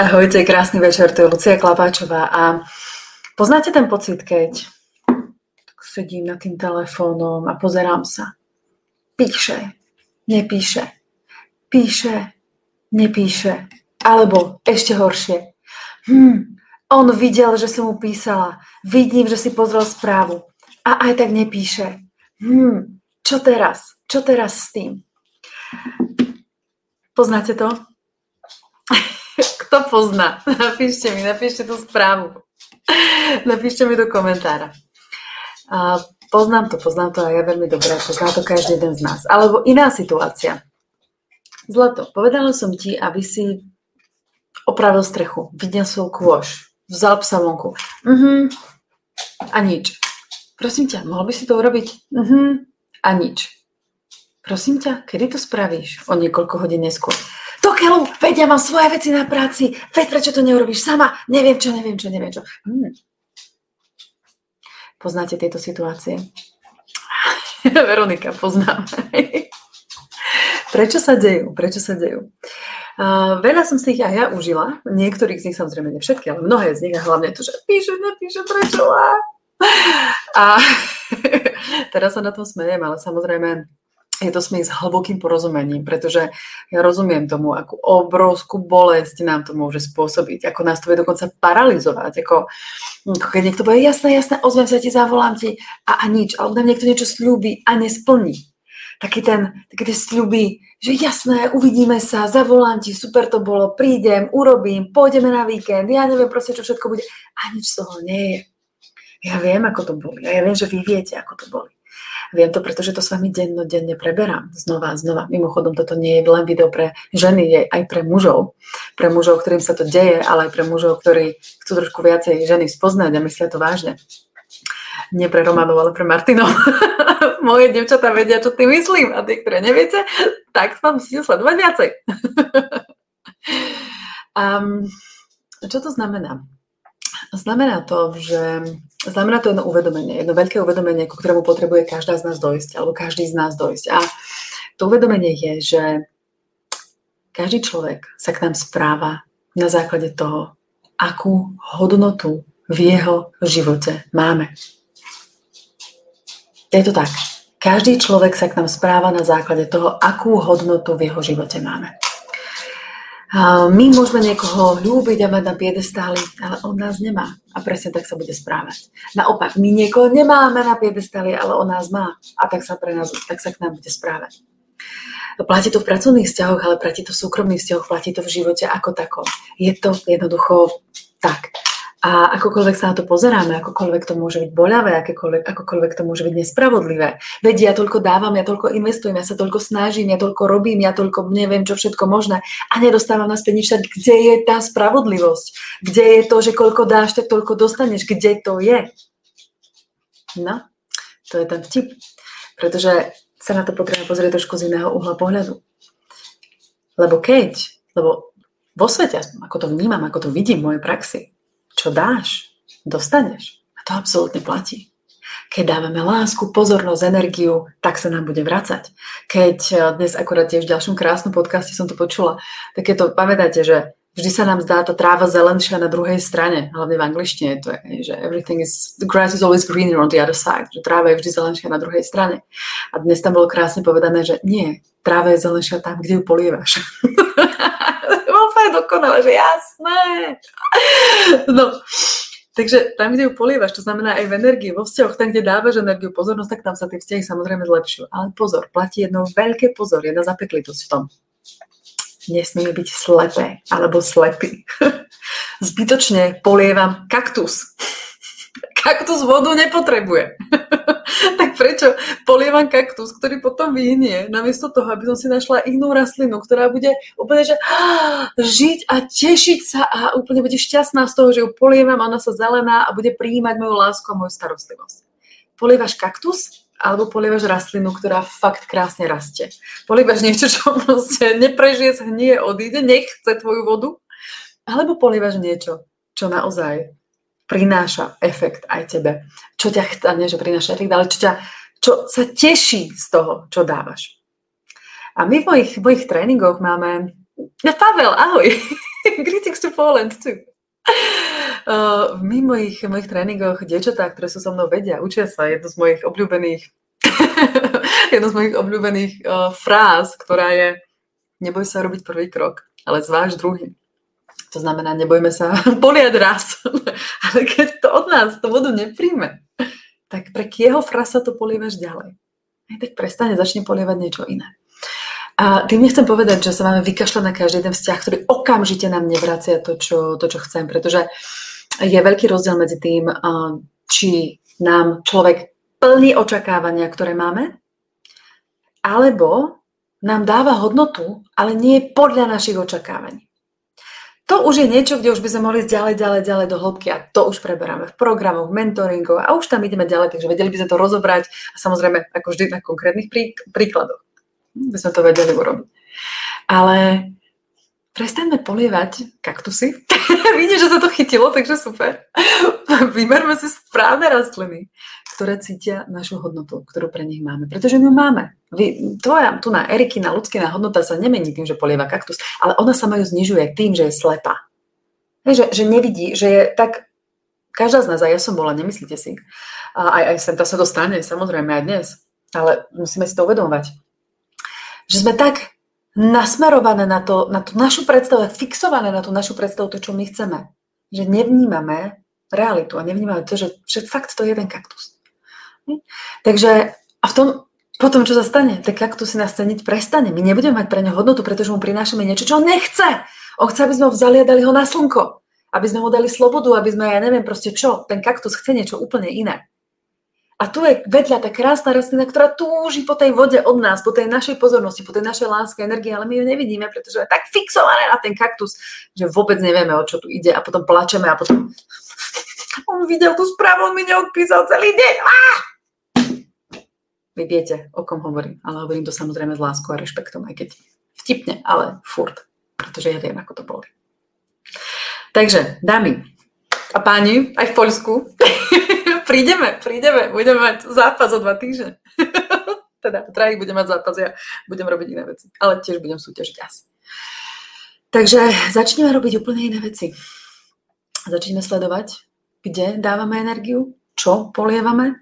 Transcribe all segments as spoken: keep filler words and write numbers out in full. Ahojte, krásny večer, to je Lucia Klapáčová a poznáte ten pocit, keď sedím nad tým telefónom a pozerám sa. Píše, nepíše, píše, nepíše, alebo ešte horšie. Hm, on videl, že som mu písala, vidím, že si pozrel správu a aj tak nepíše. Hm, čo teraz? Čo teraz s tým? Poznáte to? Kto pozná? Napíšte mi, napíšte tú správu. Napíšte mi do komentára. A poznám to, poznám to a ja veľmi dobre, pozná to každý jeden z nás. Alebo iná situácia. Zlato, povedala som ti, aby si opravil strechu, vyniesol kôš, vzal psa vonku. Uh-huh. A nič. Prosím ťa, mohol by si to urobiť? Uh-huh. A nič. Prosím ťa, kedy to spravíš? O niekoľko hodín neskôr. To keľu, veď ja mám svoje veci na práci, veď prečo to neurobíš sama? Neviem čo, neviem čo, neviem čo. Hmm. Poznáte tieto situácie? Veronika, poznám. Prečo sa dejú? Prečo sa dejú? Uh, veľa som si ich aj ja užila. Niektorých z nich, samozrejme, ne všetky, ale mnohé z nich a hlavne to, že píše, nepíše, prečo? A teraz sa na tom smejem, ale samozrejme je to smie s hlbokým porozumením, pretože ja rozumiem tomu, akú obrovskú bolesť nám to môže spôsobiť, ako nás to vie dokonca paralizovať, ako keď niekto povie jasné, jasné, ozvem sa ti, zavolám ti a, a nič, alebo nám niekto niečo sľúbi a nesplní. Taký ten, taký ten sľúbi, že jasné, uvidíme sa, zavolám ti, super to bolo, prídem, urobím, pôjdeme na víkend, ja neviem proste, čo všetko bude a nič z toho nie je. Ja viem, ako to boli, ja viem, že vy viete, ako to boli. Viem to, pretože to s vami dennodenne preberám. Znova a znova. Mimochodom, toto nie je len video pre ženy, je aj pre mužov. Pre mužov, ktorým sa to deje, ale aj pre mužov, ktorí chcú trošku viacej ženy spoznať a myslia to vážne. Nie pre Romanov, ale pre Martinov. Moje devčatá vedia, čo ty myslím. A tie, ktoré neviete, tak vám musíte sledovať viacej. um, čo to znamená? Znamená to, že znamená to jedno uvedomenie, jedno veľké uvedomenie, ku ktorému potrebuje každá z nás dojsť, alebo každý z nás dojsť. A to uvedomenie je, že každý človek sa k nám správa na základe toho, akú hodnotu v jeho živote máme. Je to tak. Každý človek sa k nám správa na základe toho, akú hodnotu v jeho živote máme. My môžeme niekoho ľúbiť a mať na piedestáli, ale on nás nemá. A presne tak sa bude správať. Naopak, my niekoho nemáme na piedestáli, ale on nás má. A tak sa, pre nás, tak sa k nám bude správať. Platí to v pracovných vzťahoch, ale platí to v súkromných vzťahoch, platí to v živote ako takom. Je to jednoducho tak. A akokoľvek sa na to pozeráme, akokoľvek to môže byť boľavé, akokoľvek, akokoľvek to môže byť nespravodlivé. Veď ja toľko dávam, ja toľko investujem, ja sa toľko snažím, ja toľko robím, ja toľko neviem, čo všetko možné a nedostávam naspäť nič, tak kde je tá spravodlivosť? Kde je to, že koľko dáš, tak toľko dostaneš? Kde to je? No, to je ten vtip. Pretože sa na to potrebujeme pozrieť trošku z iného uhla pohľadu. Lebo keď, lebo vo svete, ako to vnímam, ako to vidím v mojej praxi, čo dáš, dostaneš. A to absolútne platí. Keď dávame lásku, pozornosť, energiu, tak sa nám bude vracať. Keď dnes akorát tiež v ďalšom krásnom podcaste som to počula, tak je to, pamätáte, že vždy sa nám zdá tá tráva zelenšia na druhej strane, hlavne v angličtine to je, že everything is, the grass is always greener on the other side, že tráva je vždy zelenšia na druhej strane. A dnes tam bolo krásne povedané, že nie, tráva je zelenšia tam, kde ju polievaš. Úplne dokonale, že jasné. No, takže tam, kde ju polievaš, to znamená aj v energii, vo vzťahoch, tam, kde dávaš energiu, pozornosť, tak tam sa tie vzťahy samozrejme zlepšujú. Ale pozor, platí jedno veľké pozor, jedna zapeklitosť v tom. Nesmieme byť slepé, alebo slepí. Zbytočne polievam kaktus. Kaktus vodu nepotrebuje. Tak prečo polievam kaktus, ktorý potom vyhnie, namiesto toho, aby som si našla inú rastlinu, ktorá bude úplne že, á, žiť a tešiť sa a úplne bude šťastná z toho, že ju polievam a ona sa zelená a bude prijímať moju lásku a moju starostlivosť. Polievaš kaktus alebo polievaš rastlinu, ktorá fakt krásne rastie. Polievaš niečo, čo proste neprežije, zhnie, odíde, nechce tvoju vodu, alebo polievaš niečo, čo naozaj prináša efekt aj tebe. Čo ťa chce, nie že prináša efekt, ale čo, ťa, čo sa teší z toho, čo dávaš. A my v mojich, v mojich tréningoch máme... Ja, Pavel, ahoj! Greetings to Poland too. Uh, v mojich, mojich tréningoch dievčatá, ktoré sú so mnou, vedia, učia sa jednu z mojich obľúbených jednu z mojich obľúbených uh, fráz, ktorá je: neboj sa robiť prvý krok, ale zváž druhý. To znamená, nebojme sa poliať raz, ale keď to od nás to vodu nepríjme, tak pre kieho frasa to polievaš ďalej? Aj tak prestane, začne polievať niečo iné. A tým nechcem povedať, že sa máme vykašľať na každý jeden vzťah, ktorý okamžite nám nevracia to, čo, to, čo chcem, pretože je veľký rozdiel medzi tým, či nám človek plní očakávania, ktoré máme, alebo nám dáva hodnotu, ale nie podľa našich očakávaní. To už je niečo, kde už by sme mohli ísť ďalej, ďalej, ďalej do hĺbky, a to už preberáme v programoch, v mentoringoch a už tam ideme ďalej, takže vedeli by sme to rozobrať a samozrejme ako vždy na konkrétnych prík- príkladoch. By sme to vedeli urobiť. Ale prestaňme polievať kaktusy. Vidím, že sa to chytilo, takže super. Vyberme si správne rastliny, ktoré cítia našu hodnotu, ktorú pre nich máme. Pretože my ju máme. Vy, tvoja, tu na Erikina, ľudská hodnota sa nemení tým, že polieva kaktus, ale ona sa ju znižuje tým, že je slepá. Že, že nevidí, že je tak... Každá z nás, aj ja som bola, nemyslíte si. A aj, aj sem to sa dostane, samozrejme, aj dnes. Ale musíme si to uvedomovať. Že sme tak nasmerované na, to, na tú našu predstavu, fixované na tú našu predstavu, to, čo my chceme. Že nevnímame realitu a nevnímame to, že, že fakt to je jeden kaktus. Hm? Takže a v tom, potom, čo sa stane, ten kaktus si nás ceniť prestane. My nebudeme mať pre ňo hodnotu, pretože mu prinášame niečo, čo on nechce. On chce, aby sme ho vzali a dali ho na slnko. Aby sme ho dali slobodu, aby sme, ja neviem proste čo, ten kaktus chce niečo úplne iné. A tu je vedľa tá krásna rastlina, ktorá túži po tej vode od nás, po tej našej pozornosti, po tej našej láske, energii, ale my ju nevidíme, pretože je tak fixované na ten kaktus, že vôbec nevieme, o čo tu ide, a potom plačeme a potom on videl tú správu, on mi neodpísal celý deň. Á! Vy viete, o kom hovorím, ale hovorím to samozrejme s láskou a rešpektom, aj keď vtipne, ale furt, pretože ja viem, ako to bolo. Takže, dámy a páni, aj v Poľsku... Prídeme, prídeme, budeme mať zápas o dva týždne. Teda, trajich budem mať zápas, ja budem robiť iné veci. Ale tiež budem súťažiť asi. Takže začneme robiť úplne iné veci. Začneme sledovať, kde dávame energiu, čo polievame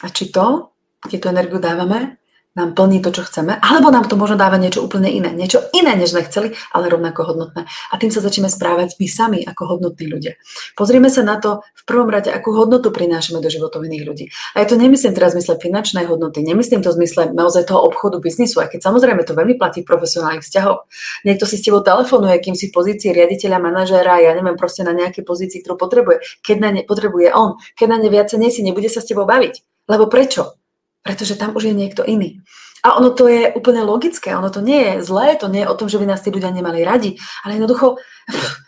a či to, keď tú energiu dávame, nám plní to, čo chceme, alebo nám to možno dáva niečo úplne iné. Niečo iné, než sme chceli, ale rovnako hodnotné. A tým sa začneme správať my sami ako hodnotní ľudia. Pozrime sa na to v prvom rade, akú hodnotu prinášame do životov iných ľudí. A ja to nemyslím teraz v zmysle finančnej hodnoty, nemyslím to v zmysle naozaj toho obchodu, biznisu, aj keď samozrejme to veľmi platí v profesionálnych vzťahoch. Niekto si s tebou telefonuje, kým si v pozícii riaditeľa, manažéra, ja neviem, proste na nejakej pozícii, ktorú potrebuje, keď na ne potrebuje on, keď na ne viac nesi, nebude sa s tebou baviť. Lebo prečo? Pretože tam už je niekto iný. A ono to je úplne logické, ono to nie je zlé, to nie je o tom, že by nás tí ľudia nemali radi, ale jednoducho,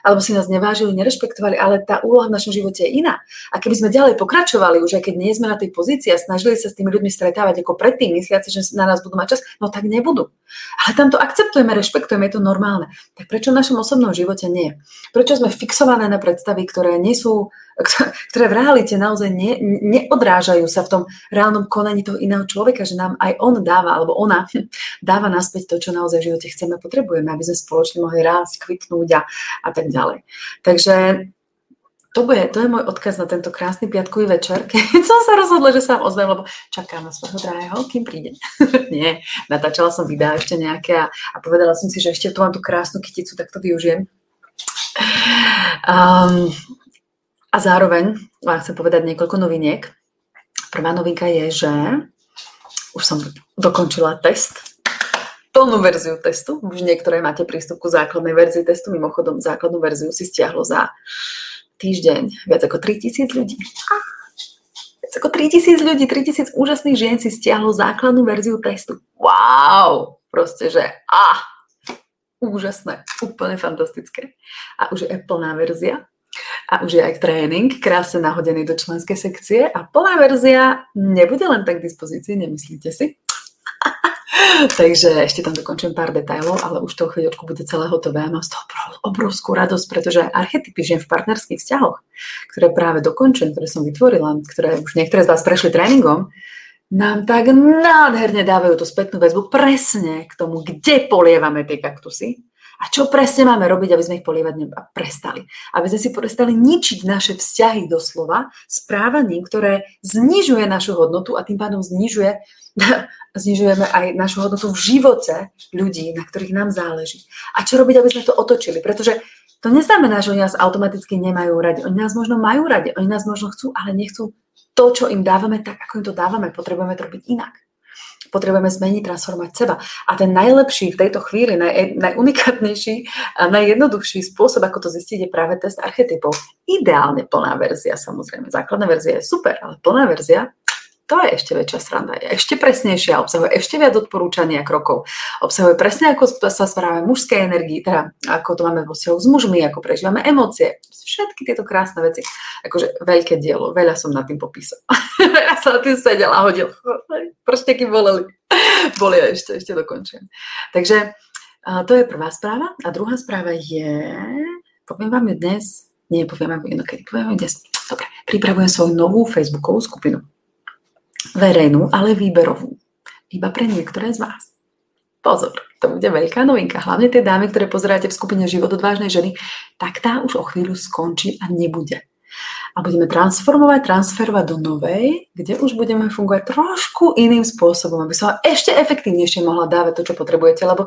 alebo si nás nevážili, nerešpektovali, ale tá úloha v našom živote je iná. A keby sme ďalej pokračovali, už aj keď nie sme na tej pozícii a snažili sa s tými ľuďmi stretávať ako predtým, mysliaci, že na nás budú mať čas, no tak nebudú. Ale tam to akceptujeme, rešpektujeme, je to normálne. Tak prečo v našom osobnom živote nie je? Prečo sme fixované na predstavy, ktoré nie sú, ktoré v realite naozaj ne, neodrážajú sa v tom reálnom konaní toho iného človeka, že nám aj on dáva, alebo ona dáva naspäť to, čo naozaj v živote chceme, potrebujeme, aby sme spoločne mohli rásť, kvitnúť a, a tak ďalej. Takže to, bude, to je môj odkaz na tento krásny piatkový večer, keď som sa rozhodla, že sa vám ozvem, lebo čakám na svojho drahého, kým príde. Nie, natáčala som videá ešte nejaké a, a povedala som si, že ešte tu mám tú krásnu kyticu, tak to využijem. Um, A zároveň vám chcem povedať niekoľko noviniek. Prvá novinka je, že už som dokončila test, plnú verziu testu. Už niektoré máte prístup ku základnej verzii testu. Mimochodom, základnú verziu si stiahlo za týždeň viac ako tritisíc ľudí. Viac ako tritisíc ľudí, tritisíc úžasných žien si stiahlo základnú verziu testu. Wow! Proste, že ah, úžasné, úplne fantastické. A už je plná verzia. A už je aj tréning, krásne nahodený do členskej sekcie a plná verzia nebude len tak k dispozícii, nemyslíte si? Takže ešte tam dokončím pár detailov, ale už to chvíľočku bude celé hotové a mám z toho obrovskú radosť, pretože archetypy žijem v partnerských vzťahoch, ktoré práve dokončujem, ktoré som vytvorila, ktoré už niektoré z vás prešli tréningom, nám tak nádherne dávajú tú spätnú väzbu presne k tomu, kde polievame tie kaktusy A čo presne máme robiť, aby sme ich polievať prestali? Aby sme si prestali ničiť naše vzťahy doslova správaním, ktoré znižuje našu hodnotu a tým pádom znižuje, znižujeme aj našu hodnotu v živote ľudí, na ktorých nám záleží. A čo robiť, aby sme to otočili? Pretože to neznamená, že oni nás automaticky nemajú radi. Oni nás možno majú radi, oni nás možno chcú, ale nechcú to, čo im dávame, tak ako im to dávame. Potrebujeme to robiť inak. Potrebujeme zmeniť, transformovať seba. A ten najlepší v tejto chvíli, naj, najunikátnejší a najjednoduchší spôsob, ako to zistiť, je práve test archetypov. Ideálne plná verzia, samozrejme. Základná verzia je super, ale plná verzia, to je ešte väčšia sranda, je ešte presnejšia, obsahuje ešte viac odporúčania krokov, obsahuje presne, ako sa správame mužskej energii, teda ako to máme vo vzťahu s mužmi, ako prežívame emócie, všetky tieto krásne veci. Akože veľké dielo, veľa som nad tým popísal. Ja som na tým sedel a hodil. Pršteky boleli. Bolia ešte, ešte dokončujem. Takže to je prvá správa. A druhá správa je... Poviem vám ju dnes. Nie, poviem vám ju inokedy. Poviem vám dnes. Dobre, pripravujem svoju novú facebookovú skupinu. Verejnú, ale výberovú. Iba pre niektoré z vás. Pozor, to bude veľká novinka. Hlavne tie dámy, ktoré pozeráte v skupine Život od vážnej ženy, tak tá už o chvíľu skončí a nebude. A budeme transformovať, transferovať do novej, kde už budeme fungovať trošku iným spôsobom, aby som ešte efektívnejšie mohla dávať to, čo potrebujete, lebo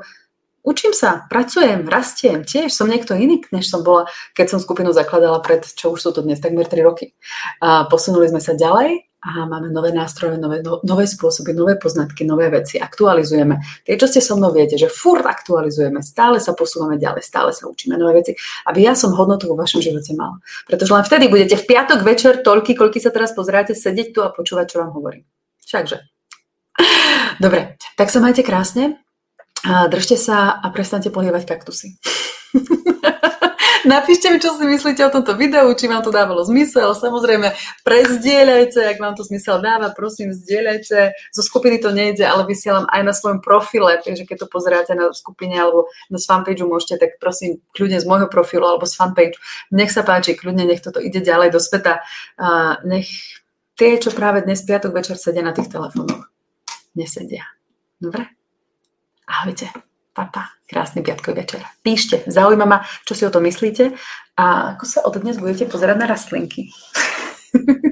učím sa, pracujem, rastiem, tiež som niekto iný, než som bola, keď som skupinu zakladala pred, čo už sú to dnes, takmer tri roky. A posunuli sme sa ďalej a máme nové nástroje, nové, nové spôsoby, nové poznatky, nové veci, aktualizujeme. Tie, čo ste so mnou, viete, že furt aktualizujeme, stále sa posúvame ďalej, stále sa učíme nové veci, aby ja som hodnotu vo vašom živote mala. Pretože len vtedy budete v piatok večer toľky, koľky sa teraz pozeráte, sedieť tu a počúvať, čo vám hovorím. Všakže. Dobre, tak sa majte krásne. A držte sa a prestante polievať kaktusy. Napíšte mi, čo si myslíte o tomto videu, či vám to dávalo zmysel. Samozrejme, prezdieľajte, ak vám to zmysel dáva, prosím, zdieľajte. Zo skupiny to nejde, ale vysielam aj na svojom profile, takže keď to pozeráte na skupine alebo na fanpage môžete, tak prosím, kľudne z môjho profilu alebo z fanpage. Nech sa páči, kľudne, nech toto ide ďalej do sveta. A nech tie, čo práve dnes piatok večer sedia na tých telefónoch, nesedia. Dobre? Ahojte, papa, krásny piatkový večer. Píšte, zaujíma ma, čo si o tom myslíte a ako sa od dnes budete pozerať na rastlinky.